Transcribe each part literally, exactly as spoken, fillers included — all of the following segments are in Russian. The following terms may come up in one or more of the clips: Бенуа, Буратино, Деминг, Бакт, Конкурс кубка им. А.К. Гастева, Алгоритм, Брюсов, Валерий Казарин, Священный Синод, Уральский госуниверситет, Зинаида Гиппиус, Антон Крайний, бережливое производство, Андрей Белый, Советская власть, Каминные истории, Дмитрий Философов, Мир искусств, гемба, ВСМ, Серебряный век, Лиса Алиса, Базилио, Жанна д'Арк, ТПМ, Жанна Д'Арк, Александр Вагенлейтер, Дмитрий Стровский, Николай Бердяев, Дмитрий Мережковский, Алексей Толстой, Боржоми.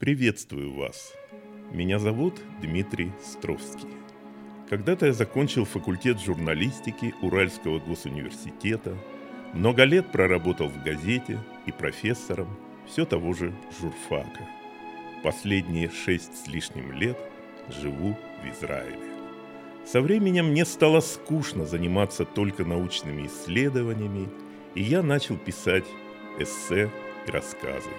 Приветствую вас! Меня зовут Дмитрий Стровский. Когда-то я закончил факультет журналистики Уральского госуниверситета, много лет проработал в газете и профессором все того же журфака. Последние шесть с лишним лет живу в Израиле. Со временем мне стало скучно заниматься только научными исследованиями, и я начал писать эссе и рассказы.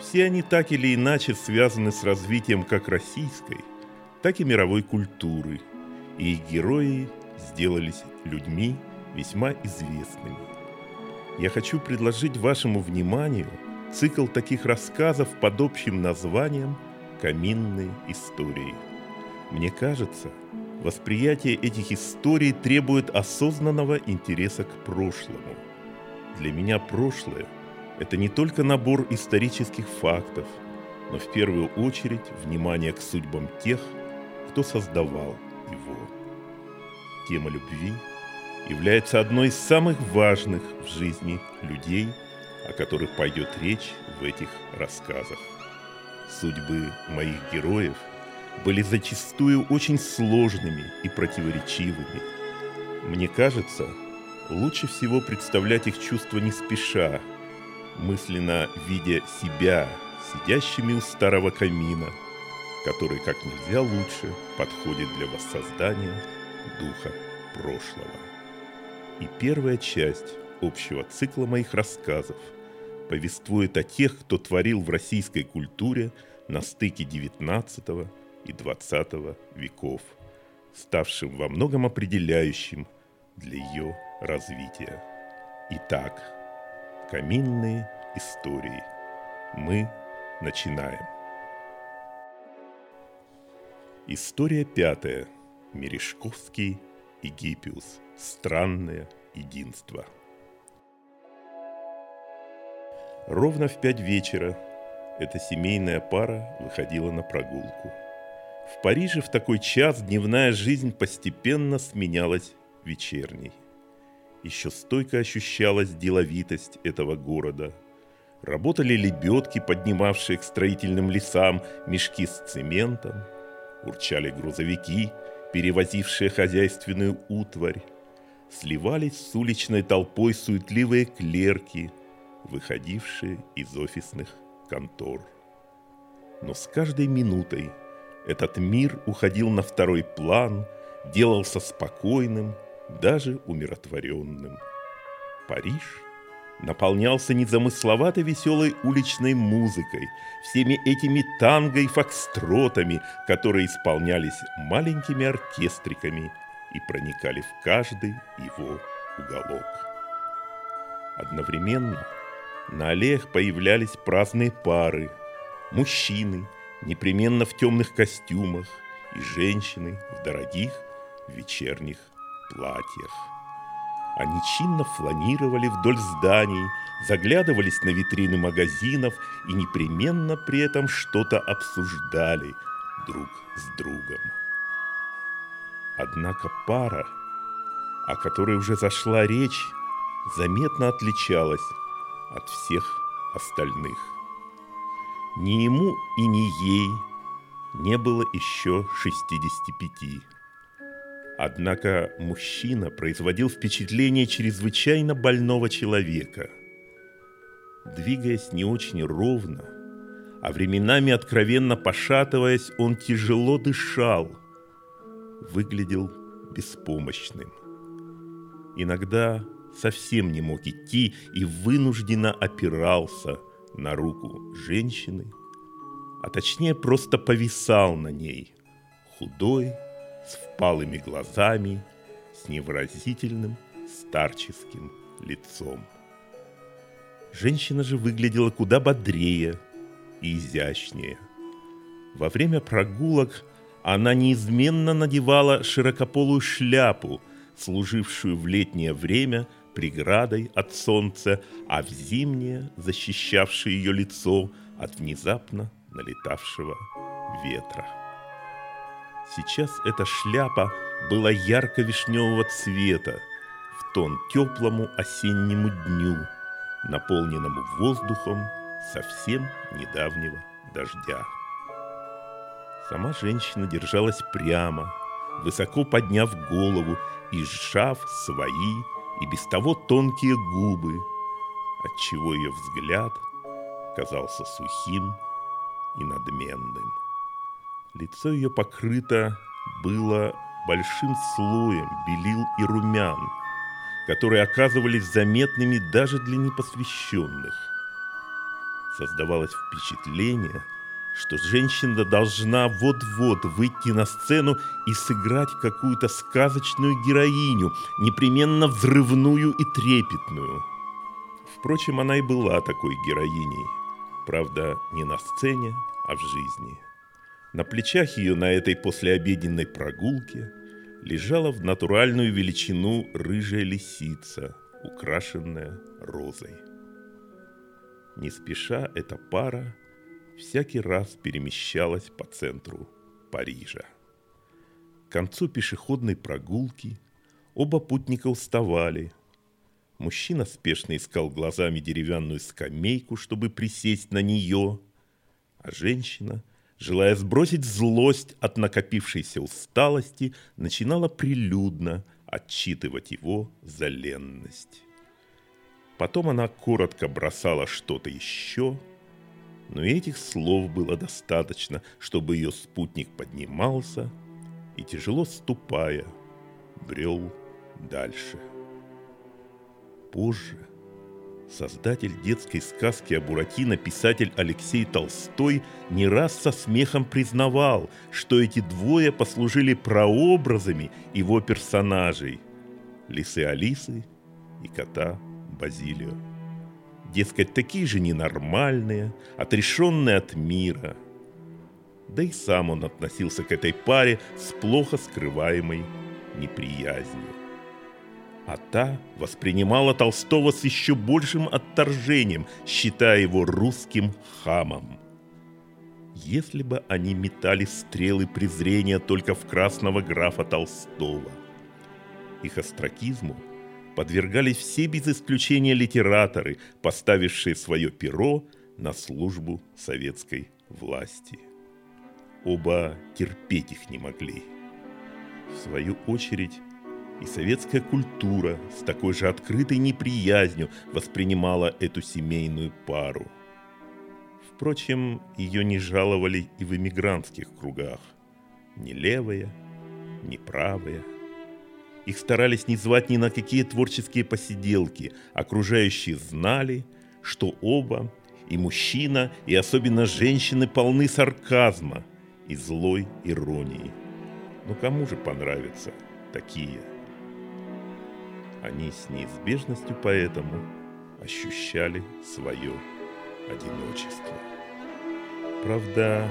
Все они так или иначе связаны с развитием как российской, так и мировой культуры, и их герои сделались людьми весьма известными. Я хочу предложить вашему вниманию цикл таких рассказов под общим названием «Каминные истории». Мне кажется, восприятие этих историй требует осознанного интереса к прошлому. Для меня прошлое это не только набор исторических фактов, но в первую очередь внимание к судьбам тех, кто создавал его. Тема любви является одной из самых важных в жизни людей, о которых пойдет речь в этих рассказах. Судьбы моих героев были зачастую очень сложными и противоречивыми. Мне кажется, лучше всего представлять их чувства не спеша, мысленно видя себя сидящими у старого камина, который как нельзя лучше подходит для воссоздания духа прошлого. И первая часть общего цикла моих рассказов повествует о тех, кто творил в российской культуре на стыке девятнадцатого и двадцатого веков, ставшим во многом определяющим для ее развития. Итак, каминные истории. Мы начинаем. История пятая. Мережковский и Гиппиус. Странное единство. Ровно в пять вечера эта семейная пара выходила на прогулку. В Париже в такой час дневная жизнь постепенно сменялась вечерней. Еще стойко ощущалась деловитость этого города. Работали лебедки, поднимавшие к строительным лесам мешки с цементом. Урчали грузовики, перевозившие хозяйственную утварь. Сливались с уличной толпой суетливые клерки, выходившие из офисных контор. Но с каждой минутой этот мир уходил на второй план, делался спокойным, даже умиротворенным. Париж наполнялся незамысловатой веселой уличной музыкой, всеми этими танго и фокстротами, которые исполнялись маленькими оркестриками и проникали в каждый его уголок. Одновременно на аллеях появлялись праздные пары, мужчины, непременно в темных костюмах, и женщины в дорогих вечерних платьях. Они чинно фланировали вдоль зданий, заглядывались на витрины магазинов и непременно при этом что-то обсуждали друг с другом. Однако пара, о которой уже зашла речь, заметно отличалась от всех остальных. Ни ему и ни ей не было еще шестидесяти пяти. Однако мужчина производил впечатление чрезвычайно больного человека. Двигаясь не очень ровно, а временами откровенно пошатываясь, он тяжело дышал, выглядел беспомощным. Иногда совсем не мог идти и вынужденно опирался на руку женщины, а точнее просто повисал на ней, худой, с впалыми глазами, с невыразительным старческим лицом. Женщина же выглядела куда бодрее и изящнее. Во время прогулок она неизменно надевала широкополую шляпу, служившую в летнее время преградой от солнца, а в зимнее защищавшую ее лицо от внезапно налетавшего ветра. Сейчас эта шляпа была ярко-вишневого цвета, в тон теплому осеннему дню, наполненному воздухом совсем недавнего дождя. Сама женщина держалась прямо, высоко подняв голову и сжав свои и без того тонкие губы, отчего ее взгляд казался сухим и надменным. Лицо ее покрыто было большим слоем белил и румян, которые оказывались заметными даже для непосвященных. Создавалось впечатление, что женщина должна вот-вот выйти на сцену и сыграть какую-то сказочную героиню, непременно взрывную и трепетную. Впрочем, она и была такой героиней, правда, не на сцене, а в жизни. На плечах ее на этой послеобеденной прогулке лежала в натуральную величину рыжая лисица, украшенная розой. Не спеша эта пара всякий раз перемещалась по центру Парижа. К концу пешеходной прогулки оба путника уставали. Мужчина спешно искал глазами деревянную скамейку, чтобы присесть на нее, а женщина, желая сбросить злость от накопившейся усталости, начинала прилюдно отчитывать его за ленность. Потом она коротко бросала что-то еще, но этих слов было достаточно, чтобы ее спутник поднимался и, тяжело ступая, брел дальше. Позже создатель детской сказки о Буратино, писатель Алексей Толстой, не раз со смехом признавал, что эти двое послужили прообразами его персонажей – Лисы Алисы и кота Базилио. Дескать, такие же ненормальные, отрешенные от мира. Да и сам он относился к этой паре с плохо скрываемой неприязнью. А та воспринимала Толстого с еще большим отторжением, считая его русским хамом. Если бы они метали стрелы презрения только в красного графа Толстого. Их остракизму подвергались все без исключения литераторы, поставившие свое перо на службу советской власти. Оба терпеть их не могли. В свою очередь, и советская культура с такой же открытой неприязнью воспринимала эту семейную пару. Впрочем, ее не жаловали и в эмигрантских кругах. Ни левые, ни правые. Их старались не звать ни на какие творческие посиделки. Окружающие знали, что оба, и мужчина, и особенно женщины, полны сарказма и злой иронии. Но кому же понравятся такие? Они с неизбежностью поэтому ощущали свое одиночество. Правда,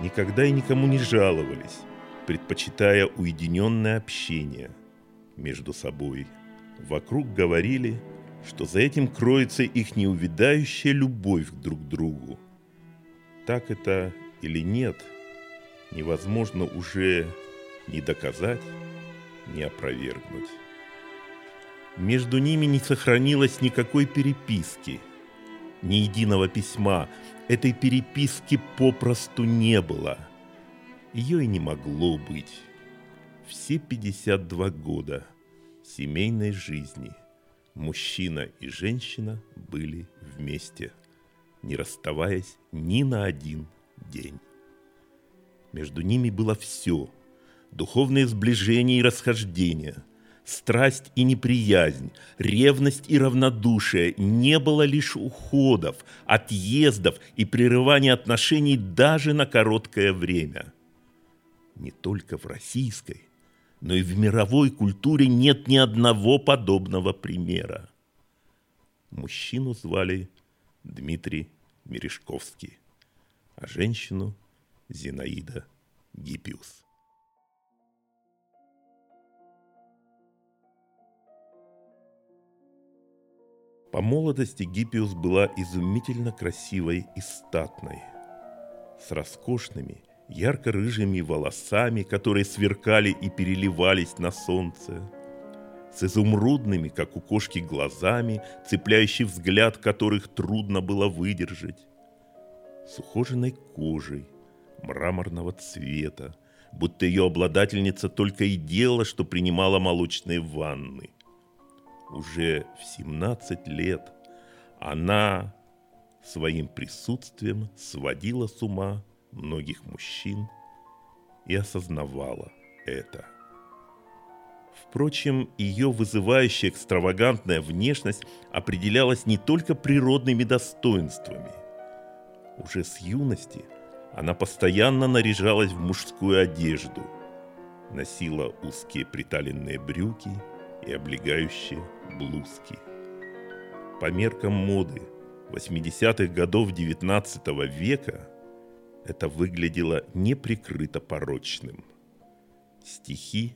никогда и никому не жаловались, предпочитая уединенное общение между собой. Вокруг говорили, что за этим кроется их неувядающая любовь друг к другу. Так это или нет, невозможно уже ни доказать, ни опровергнуть. Между ними не сохранилось никакой переписки, ни единого письма. Этой переписки попросту не было. Ее и не могло быть. Все пятьдесят два года семейной жизни мужчина и женщина были вместе, не расставаясь ни на один день. Между ними было все: духовное сближение и расхождение, страсть и неприязнь, ревность и равнодушие. Не было лишь уходов, отъездов и прерывания отношений даже на короткое время. Не только в российской, но и в мировой культуре нет ни одного подобного примера. Мужчину звали Дмитрий Мережковский, а женщину – Зинаида Гиппиус. По молодости Гиппиус была изумительно красивой и статной, с роскошными, ярко-рыжими волосами, которые сверкали и переливались на солнце, с изумрудными, как у кошки, глазами, цепляющий взгляд которых трудно было выдержать, с ухоженной кожей, мраморного цвета, будто ее обладательница только и делала, что принимала молочные ванны. Уже в семнадцать лет она своим присутствием сводила с ума многих мужчин и осознавала это. Впрочем, ее вызывающая экстравагантная внешность определялась не только природными достоинствами. Уже с юности она постоянно наряжалась в мужскую одежду, носила узкие приталенные брюки и облегающие блузки. По меркам моды восьмидесятых годов девятнадцатого века это выглядело неприкрыто порочным. Стихи,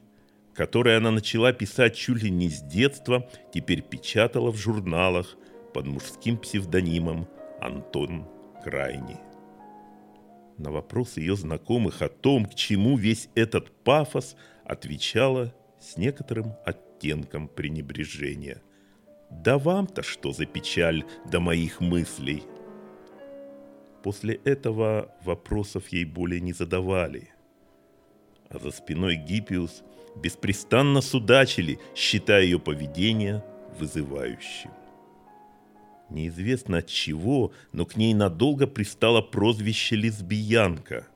которые она начала писать чуть ли не с детства, теперь печатала в журналах под мужским псевдонимом Антон Крайний. На вопрос ее знакомых о том, к чему весь этот пафос, отвечала с некоторым оттенком пренебрежения. «Да вам-то что за печаль до моих мыслей?» После этого вопросов ей более не задавали. А за спиной Гиппиус беспрестанно судачили, считая ее поведение вызывающим. Неизвестно от чего, но к ней надолго пристало прозвище «лесбиянка».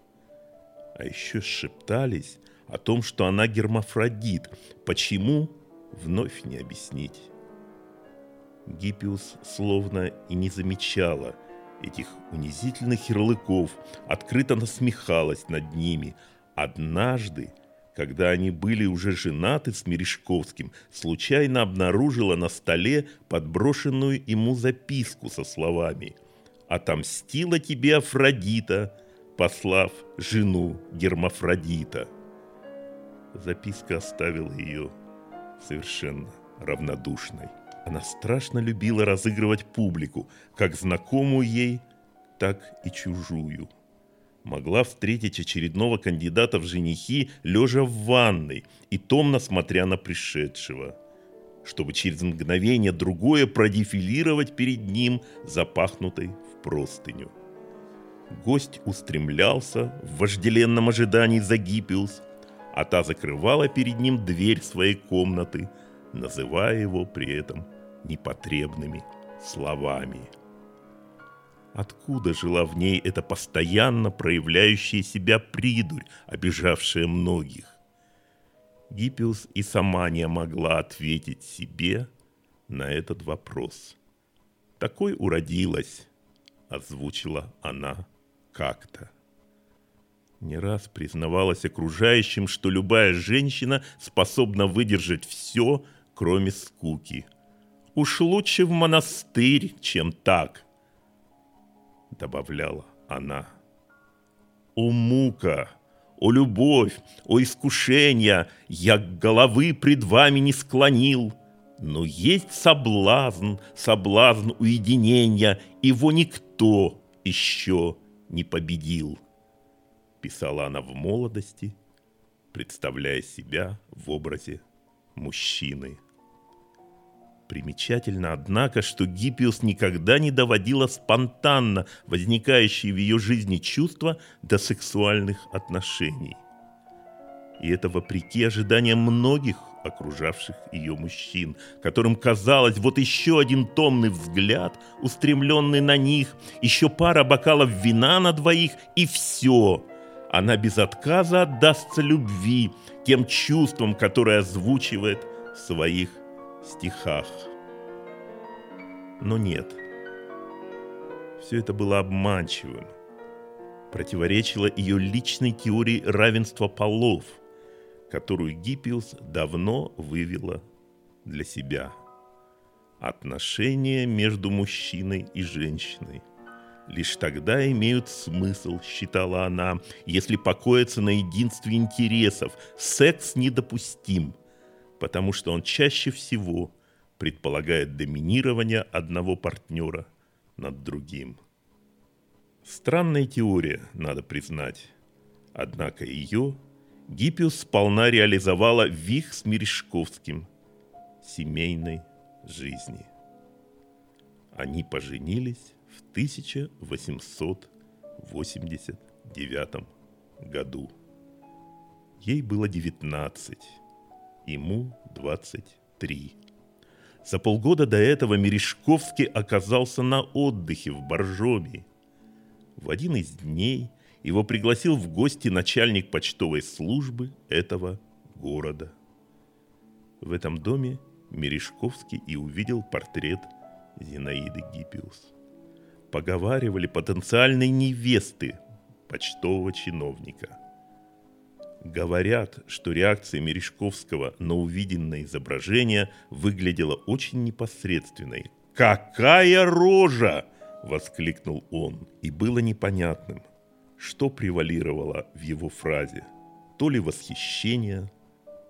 А еще шептались о том, что она гермафродит. Почему? Вновь не объяснить. Гиппиус словно и не замечала этих унизительных ярлыков, открыто насмехалась над ними. Однажды, когда они были уже женаты с Мережковским, случайно обнаружила на столе подброшенную ему записку со словами: «Отомстила тебе Афродита, послав жену Гермафродита». Записка оставила ее совершенно равнодушной. Она страшно любила разыгрывать публику, как знакомую ей, так и чужую. Могла встретить очередного кандидата в женихи, лежа в ванной и томно смотря на пришедшего, чтобы через мгновение другое продефилировать перед ним, запахнутой в простыню. Гость устремлялся в вожделенном ожидании за Гиппиус, а та закрывала перед ним дверь своей комнаты, называя его при этом непотребными словами. Откуда жила в ней эта постоянно проявляющая себя придурь, обижавшая многих? Гиппиус и сама не могла ответить себе на этот вопрос. «Такой уродилась», — озвучила она как-то. Не раз признавалась окружающим, что любая женщина способна выдержать все, кроме скуки. «Уж лучше в монастырь, чем так», — добавляла она. «О мука, о любовь, о искушение, я головы пред вами не склонил, но есть соблазн, соблазн уединения, его никто еще не победил», — писала она в молодости, представляя себя в образе мужчины. Примечательно, однако, что Гиппиус никогда не доводила спонтанно возникающие в ее жизни чувства до сексуальных отношений. И это вопреки ожиданиям многих окружавших ее мужчин, которым казалось, вот еще один томный взгляд, устремленный на них, еще пара бокалов вина на двоих, и все. Она без отказа отдастся любви, тем чувствам, которые озвучивает в своих стихах. Но нет. Все это было обманчивым. Противоречило ее личной теории равенства полов, которую Гиппиус давно вывела для себя. Отношения между мужчиной и женщиной лишь тогда имеют смысл, считала она, если покоятся на единстве интересов. Секс недопустим, потому что он чаще всего предполагает доминирование одного партнера над другим. Странная теория, надо признать. Однако ее Гиппиус сполна реализовала в их с Мережковским семейной жизни. Они поженились в тысяча восемьсот восемьдесят девятом году. Ей было девятнадцать, ему двадцать три. За полгода до этого Мережковский оказался на отдыхе в Боржоми. В один из дней его пригласил в гости начальник почтовой службы этого города. В этом доме Мережковский и увидел портрет Зинаиды Гиппиус. Поговаривали потенциальной невесты почтового чиновника. Говорят, что реакция Мережковского на увиденное изображение выглядела очень непосредственной. «Какая рожа!» – воскликнул он. И было непонятным, что превалировало в его фразе. То ли восхищение,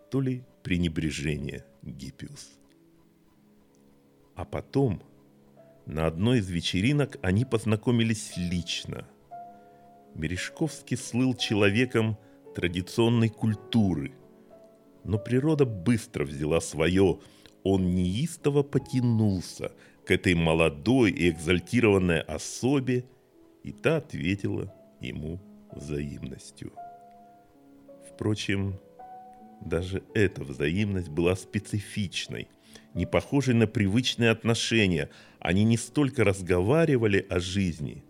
то ли пренебрежение Гиппиус. А потом на одной из вечеринок они познакомились лично. Мережковский слыл человеком традиционной культуры, но природа быстро взяла свое. Он неистово потянулся к этой молодой и экзальтированной особе, и та ответила ему взаимностью. Впрочем, даже эта взаимность была специфичной, не похожей на привычные отношения. Они не столько разговаривали о жизни,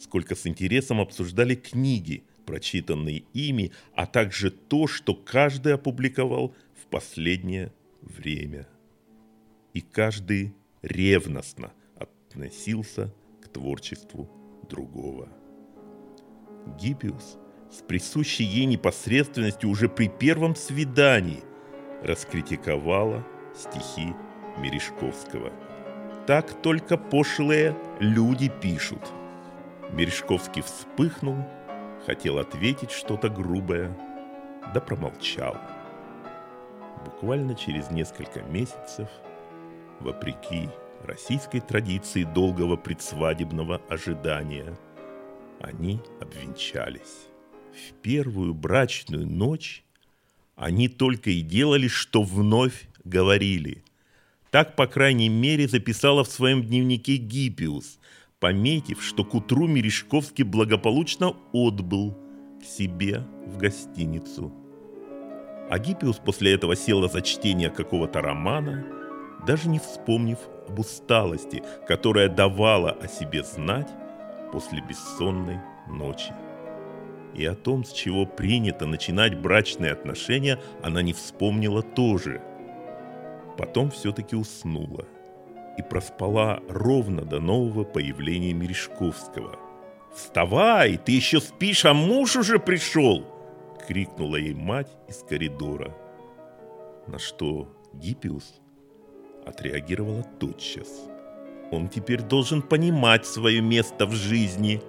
сколько с интересом обсуждали книги, прочитанные ими, а также то, что каждый опубликовал в последнее время. И каждый ревностно относился к творчеству другого. Гиппиус с присущей ей непосредственностью уже при первом свидании раскритиковала стихи Мережковского. «Так только пошлые люди пишут». Мережковский вспыхнул, хотел ответить что-то грубое, да промолчал. Буквально через несколько месяцев, вопреки российской традиции долгого предсвадебного ожидания, они обвенчались. В первую брачную ночь они только и делали, что вновь говорили. Так, по крайней мере, записала в своем дневнике Гиппиус, пометив, что к утру Мережковский благополучно отбыл к себе в гостиницу. А Гиппиус после этого села за чтение какого-то романа, даже не вспомнив об усталости, которая давала о себе знать после бессонной ночи. И о том, с чего принято начинать брачные отношения, она не вспомнила тоже. Потом все-таки уснула и проспала ровно до нового появления Мережковского. «Вставай, ты еще спишь, а муж уже пришел!» – крикнула ей мать из коридора. На что Гиппиус отреагировала тотчас. Он теперь должен понимать свое место в жизни,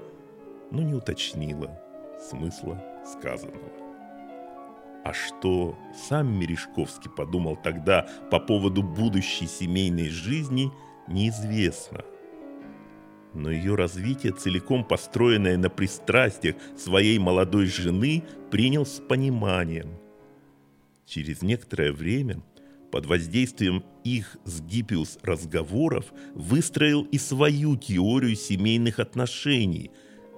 но не уточнила смысла сказанного. А что сам Мережковский подумал тогда по поводу будущей семейной жизни, неизвестно. Но ее развитие, целиком построенное на пристрастиях своей молодой жены, принял с пониманием. Через некоторое время, под воздействием их с Гиппиус разговоров, выстроил и свою теорию семейных отношений,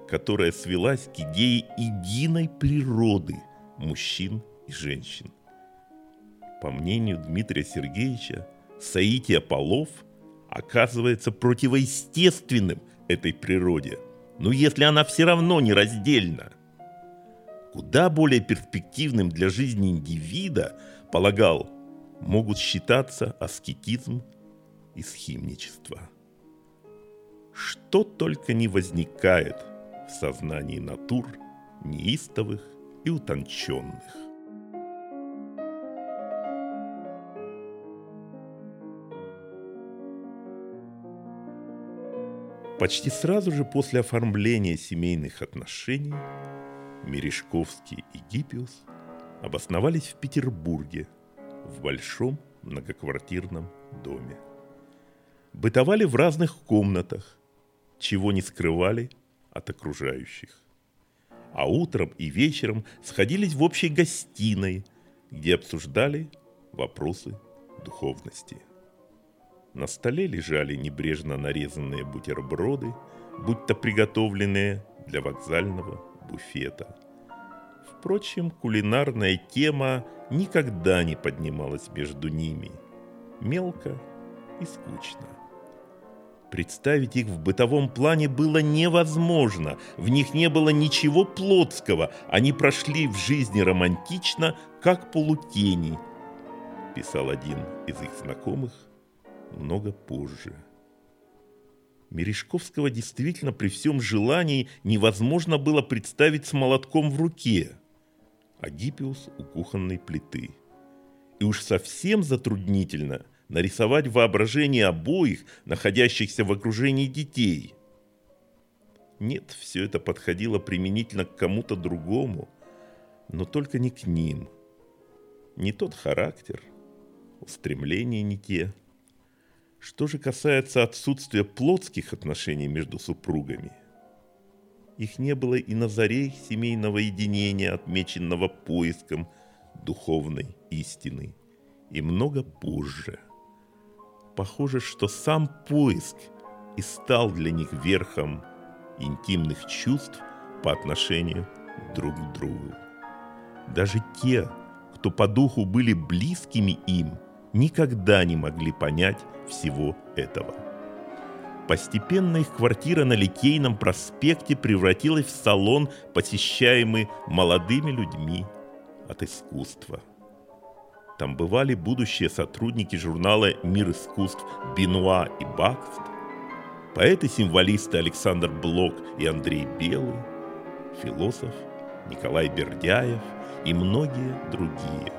которая свелась к идее единой природы мужчин и женщин. По мнению Дмитрия Сергеевича, соитие полов оказывается противоестественным этой природе, но если она все равно нераздельна. Куда более перспективным для жизни индивида, полагал, могут считаться аскетизм и схимничество. Что только не возникает в сознании натур неистовых и утонченных. Почти сразу же после оформления семейных отношений Мережковский и Гиппиус обосновались в Петербурге в большом многоквартирном доме. Бытовали в разных комнатах, чего не скрывали от окружающих. А утром и вечером сходились в общей гостиной, где обсуждали вопросы духовности. На столе лежали небрежно нарезанные бутерброды, будто приготовленные для вокзального буфета. Впрочем, кулинарная тема никогда не поднималась между ними. Мелко и скучно. Представить их в бытовом плане было невозможно, в них не было ничего плотского, они прошли в жизни романтично, как полутени, писал один из их знакомых много позже. Мережковского действительно при всем желании невозможно было представить с молотком в руке, а Гиппиус у кухонной плиты. И уж совсем затруднительно нарисовать воображение обоих, находящихся в окружении детей. Нет, все это подходило применительно к кому-то другому, но только не к ним. Не тот характер, устремления не те. Что же касается отсутствия плотских отношений между супругами, их не было и на заре семейного единения, отмеченного поиском духовной истины, и много позже. Похоже, что сам поиск и стал для них верхом интимных чувств по отношению друг к другу. Даже те, кто по духу были близкими им, никогда не могли понять всего этого. Постепенно их квартира на Литейном проспекте превратилась в салон, посещаемый молодыми людьми от искусства. Там бывали будущие сотрудники журнала «Мир искусств» Бенуа и Бакт, поэты-символисты Александр Блок и Андрей Белый, философ Николай Бердяев и многие другие.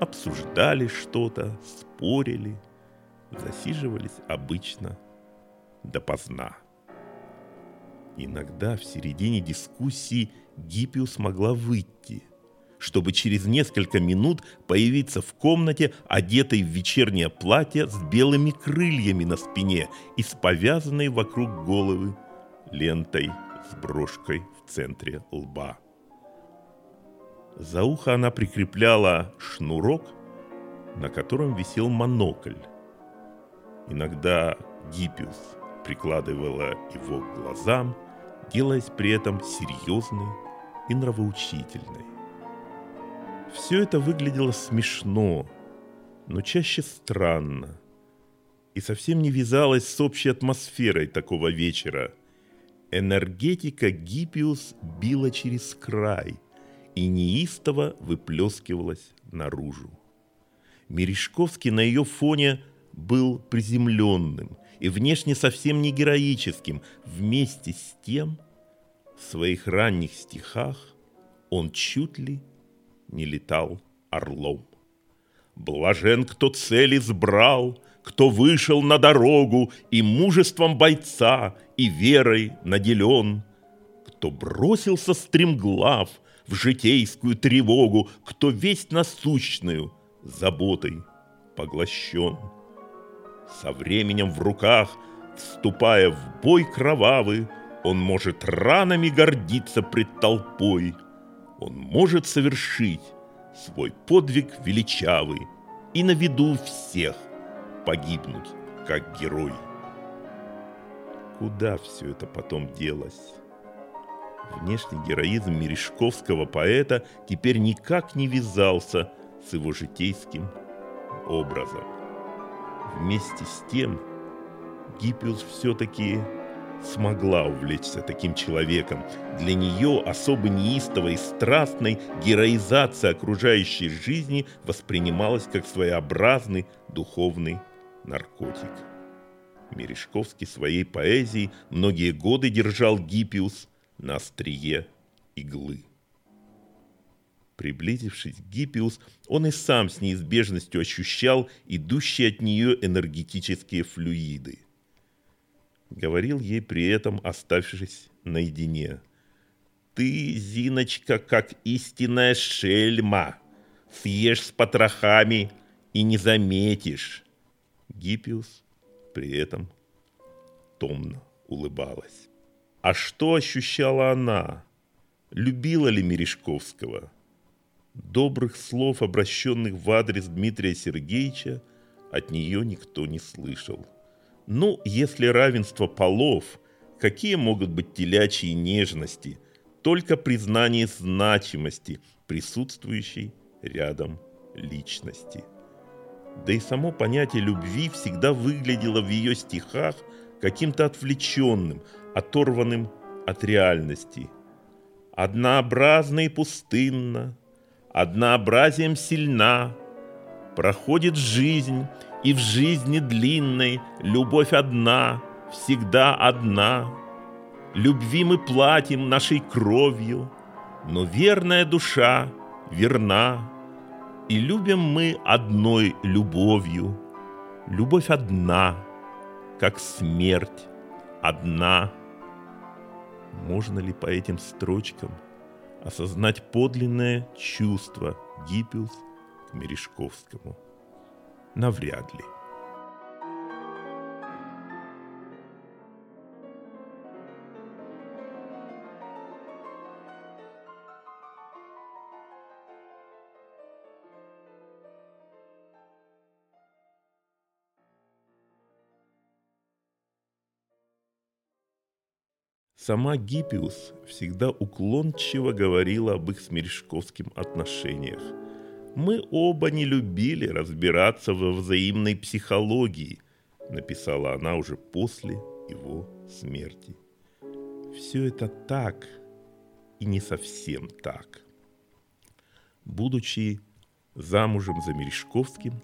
Обсуждали что-то, спорили, засиживались обычно допоздна. Иногда в середине дискуссии Гиппиус могла выйти, чтобы через несколько минут появиться в комнате, одетой в вечернее платье с белыми крыльями на спине и с повязанной вокруг головы лентой с брошкой в центре лба. За ухо она прикрепляла шнурок, на котором висел монокль. Иногда Гиппиус прикладывала его к глазам, делаясь при этом серьезной и нравоучительной. Все это выглядело смешно, но чаще странно, и совсем не вязалось с общей атмосферой такого вечера. Энергетика Гиппиус била через край и неистово выплескивалась наружу. Мережковский на ее фоне был приземленным и внешне совсем не героическим. Вместе с тем, в своих ранних стихах он чуть ли не летал орлом. Блажен, кто цель избрал, кто вышел на дорогу, и мужеством бойца, и верой наделен, кто бросился стремглав в житейскую тревогу, кто весть насущную заботой поглощен. Со временем в руках, вступая в бой кровавый, он может ранами гордиться пред толпой, он может совершить свой подвиг величавый и на виду всех погибнуть, как герой. Куда все это потом делось? Внешний героизм мережковского поэта теперь никак не вязался с его житейским образом. Вместе с тем Гиппиус все-таки смогла увлечься таким человеком. Для нее особо неистовой и страстной героизация окружающей жизни воспринималась как своеобразный духовный наркотик. Мережковский своей поэзией многие годы держал Гиппиус на острие иглы. Приблизившись к Гиппиус, он и сам с неизбежностью ощущал идущие от нее энергетические флюиды. Говорил ей при этом, оставшись наедине: «Ты, Зиночка, как истинная шельма, съешь с потрохами и не заметишь». Гиппиус при этом томно улыбалась. А что ощущала она? Любила ли Мережковского? Добрых слов, обращенных в адрес Дмитрия Сергеевича, от нее никто не слышал. Ну, если равенство полов, Какие могут быть телячьи нежности? Только признание значимости присутствующей рядом личности. Да и само понятие любви всегда выглядело в ее стихах каким-то отвлеченным, оторванным от реальности. Однообразно и пустынно, однообразием сильна, проходит жизнь, и в жизни длинной любовь одна, всегда одна. Любви мы платим нашей кровью, но верная душа верна. И любим мы одной любовью. Любовь одна, как смерть одна. Можно ли по этим строчкам осознать подлинное чувство Гиппиус к Мережковскому? Навряд ли. Сама Гиппиус всегда уклончиво говорила об их с Мережковским отношениях. «Мы оба не любили разбираться во взаимной психологии», написала она уже после его смерти. Все это так и не совсем так. Будучи замужем за Мережковским,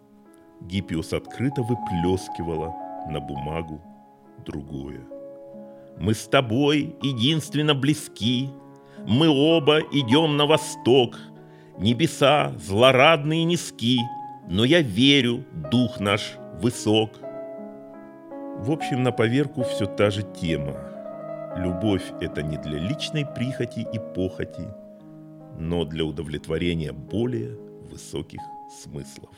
Гиппиус открыто выплескивала на бумагу другое. «Мы с тобой единственно близки, мы оба идем на восток. Небеса злорадные низки, но я верю, дух наш высок». В общем, на поверку все та же тема. Любовь – это не для личной прихоти и похоти, но для удовлетворения более высоких смыслов.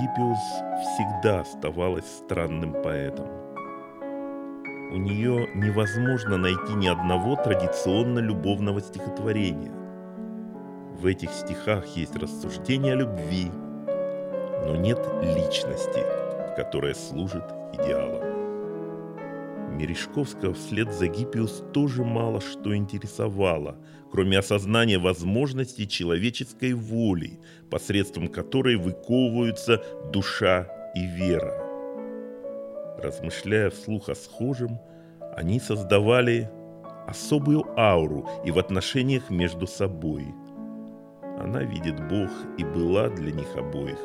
Гиппиус всегда оставалась странным поэтом. У нее невозможно найти ни одного традиционно любовного стихотворения. В этих стихах есть рассуждение о любви, но нет личности, которая служит идеалом. Мережковского вслед за Гиппиус тоже мало что интересовало, кроме осознания возможностей человеческой воли, посредством которой выковываются душа и вера. Размышляя вслух о схожем, они создавали особую ауру и в отношениях между собой. Она видит Бог и была для них обоих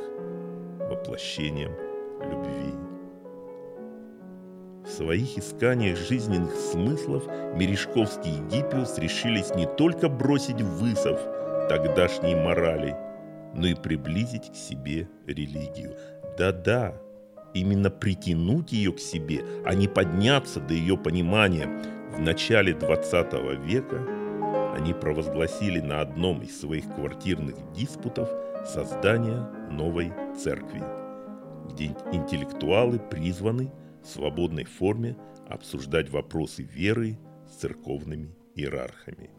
воплощением любви. В своих исканиях жизненных смыслов Мережковский и Гиппиус решились не только бросить вызов тогдашней морали, но и приблизить к себе религию. Да-да, именно притянуть ее к себе, а не подняться до ее понимания. В начале двадцатого века они провозгласили на одном из своих квартирных диспутов создание новой церкви, где интеллектуалы призваны в свободной форме обсуждать вопросы веры с церковными иерархами.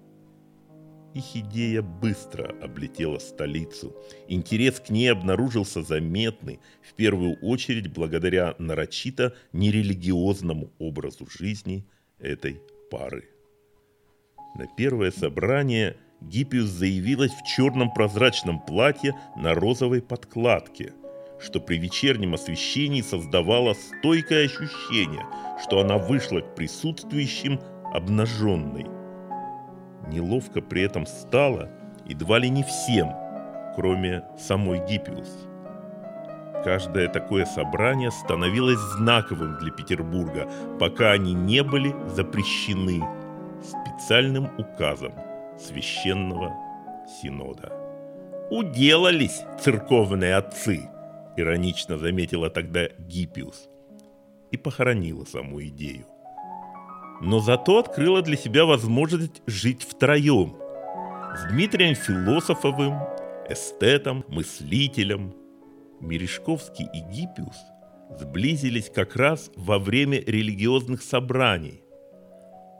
Их идея быстро облетела столицу. Интерес к ней обнаружился заметный, в первую очередь благодаря нарочито нерелигиозному образу жизни этой пары. На первое собрание Гиппиус заявилась в черном прозрачном платье на розовой подкладке, что при вечернем освещении создавало стойкое ощущение, что она вышла к присутствующим обнаженной. Неловко при этом стало едва ли не всем, кроме самой Гиппиус. Каждое такое собрание становилось знаковым для Петербурга, пока они не были запрещены специальным указом Священного Синода. «Уделались церковные отцы», – иронично заметила тогда Гиппиус и похоронила саму идею. Но зато открыла для себя возможность жить втроем с Дмитрием Философовым, эстетом, мыслителем. Мережковский и Гиппиус сблизились как раз во время религиозных собраний,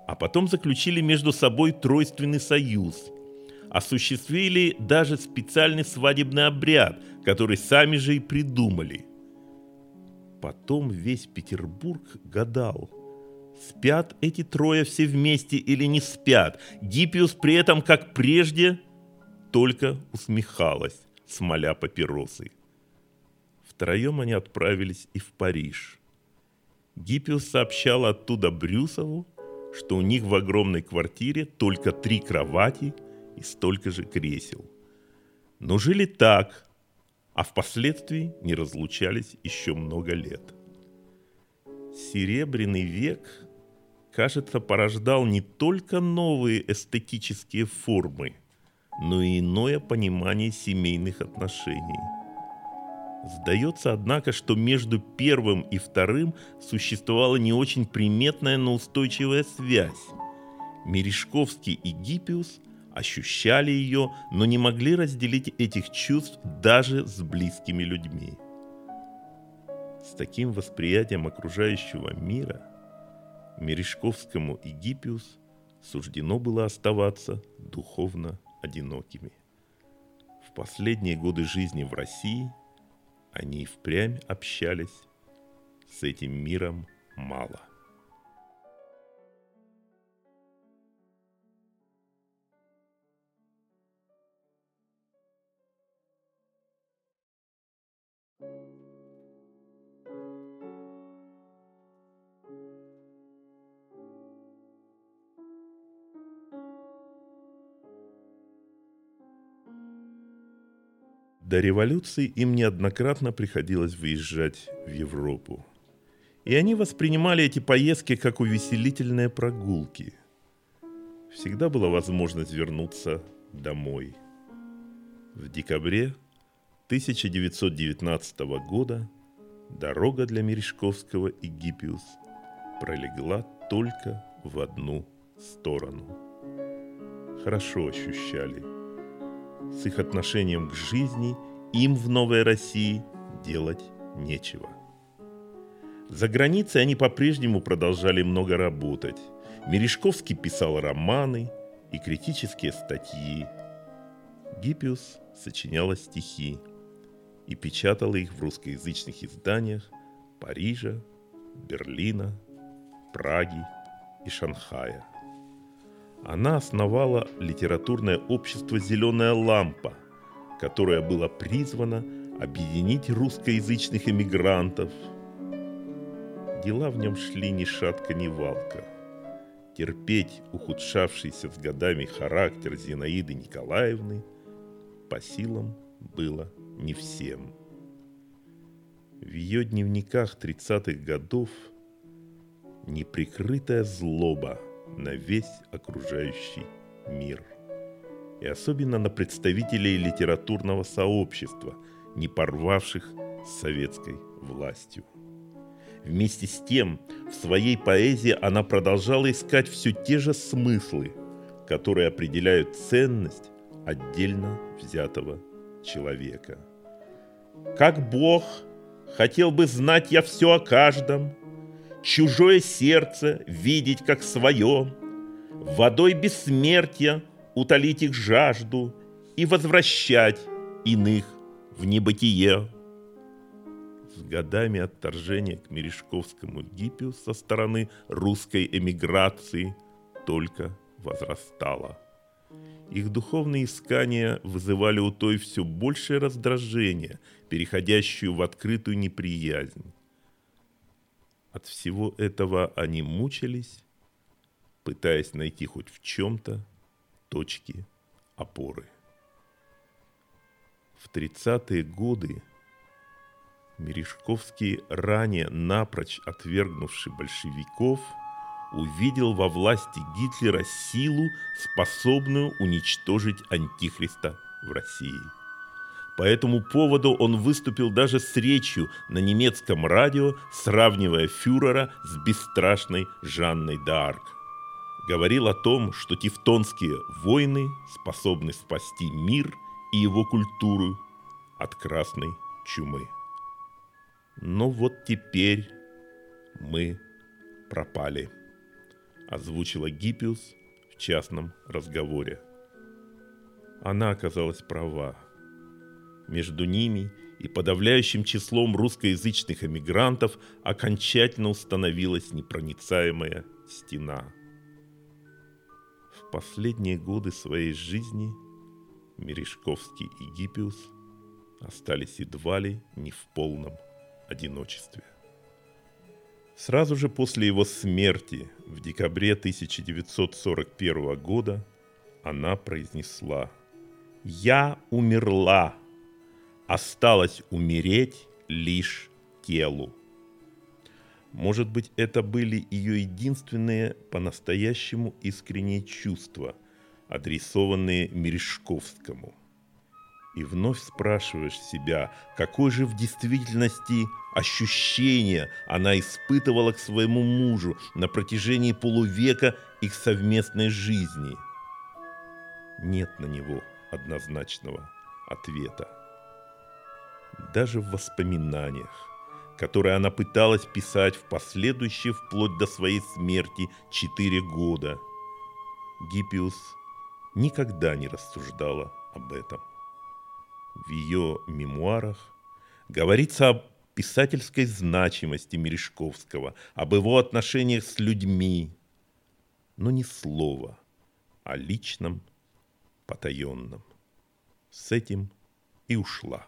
а потом заключили между собой тройственный союз, осуществили даже специальный свадебный обряд, который сами же и придумали. Потом весь Петербург гадал, Спят эти трое все вместе или не спят? Гиппиус при этом, как прежде, только усмехалась, смоля папиросы. Втроем они отправились и в Париж. Гиппиус сообщал оттуда Брюсову, что у них в огромной квартире только три кровати и столько же кресел. Но жили так, а впоследствии не разлучались еще много лет. Серебряный век, кажется, порождал не только новые эстетические формы, но и иное понимание семейных отношений. Сдается, однако, что между первым и вторым существовала не очень приметная, но устойчивая связь. Мережковский и Гиппиус ощущали ее, но не могли разделить этих чувств даже с близкими людьми. С таким восприятием окружающего мира Мережковскому и Гиппиус суждено было оставаться духовно одинокими. В последние годы жизни в России они и впрямь общались с этим миром мало. До революции им неоднократно приходилось выезжать в Европу. И они воспринимали эти поездки как увеселительные прогулки. Всегда была возможность вернуться домой. В декабре тысяча девятьсот девятнадцатого года дорога для Мережковского и Гиппиус пролегла только в одну сторону. Хорошо ощущали. С их отношением к жизни им в Новой России делать нечего. За границей они по-прежнему продолжали много работать. Мережковский писал романы и критические статьи. Гиппиус сочиняла стихи и печатала их в русскоязычных изданиях Парижа, Берлина, Праги и Шанхая. Она основала литературное общество «Зеленая лампа», которое было призвано объединить русскоязычных эмигрантов. Дела в нем шли ни шатко, ни валко. Терпеть ухудшавшийся с годами характер Зинаиды Николаевны по силам было не всем. В ее дневниках тридцатых годов неприкрытая злоба на весь окружающий мир. И особенно на представителей литературного сообщества, не порвавших с советской властью. Вместе с тем, в своей поэзии она продолжала искать все те же смыслы, которые определяют ценность отдельно взятого человека. «Как Бог, хотел бы знать я все о каждом, чужое сердце видеть как свое, водой бессмертия утолить их жажду и возвращать иных в небытие». С годами отторжение к Мережковскому Гиппиусу со стороны русской эмиграции только возрастало. Их духовные искания вызывали у той все большее раздражение, переходящее в открытую неприязнь. От всего этого они мучились, пытаясь найти хоть в чем-то точки опоры. В тридцатые годы Мережковский, ранее напрочь отвергнувший большевиков, увидел во власти Гитлера силу, способную уничтожить антихриста в России. По этому поводу он выступил даже с речью на немецком радио, сравнивая фюрера с бесстрашной Жанной Д'Арк. Говорил о том, что тевтонские войны способны спасти мир и его культуру от красной чумы. «Но вот теперь мы пропали», озвучила Гиппиус в частном разговоре. Она оказалась права. Между ними и подавляющим числом русскоязычных эмигрантов окончательно установилась непроницаемая стена. В последние годы своей жизни Мережковский и Гиппиус остались едва ли не в полном одиночестве. Сразу же после его смерти в декабре тысяча девятьсот сорок первого года она произнесла: «Я умерла, осталось умереть лишь телу». Может быть, это были ее единственные по-настоящему искренние чувства, адресованные Мережковскому. И вновь спрашиваешь себя, какое же в действительности ощущение она испытывала к своему мужу на протяжении полувека их совместной жизни. Нет на него однозначного ответа. Даже в воспоминаниях, которые она пыталась писать в последующие вплоть до своей смерти четыре года, Гиппиус никогда не рассуждала об этом. В ее мемуарах говорится о писательской значимости Мережковского, об его отношениях с людьми, но ни слова о личном, потаенном. С этим и ушла.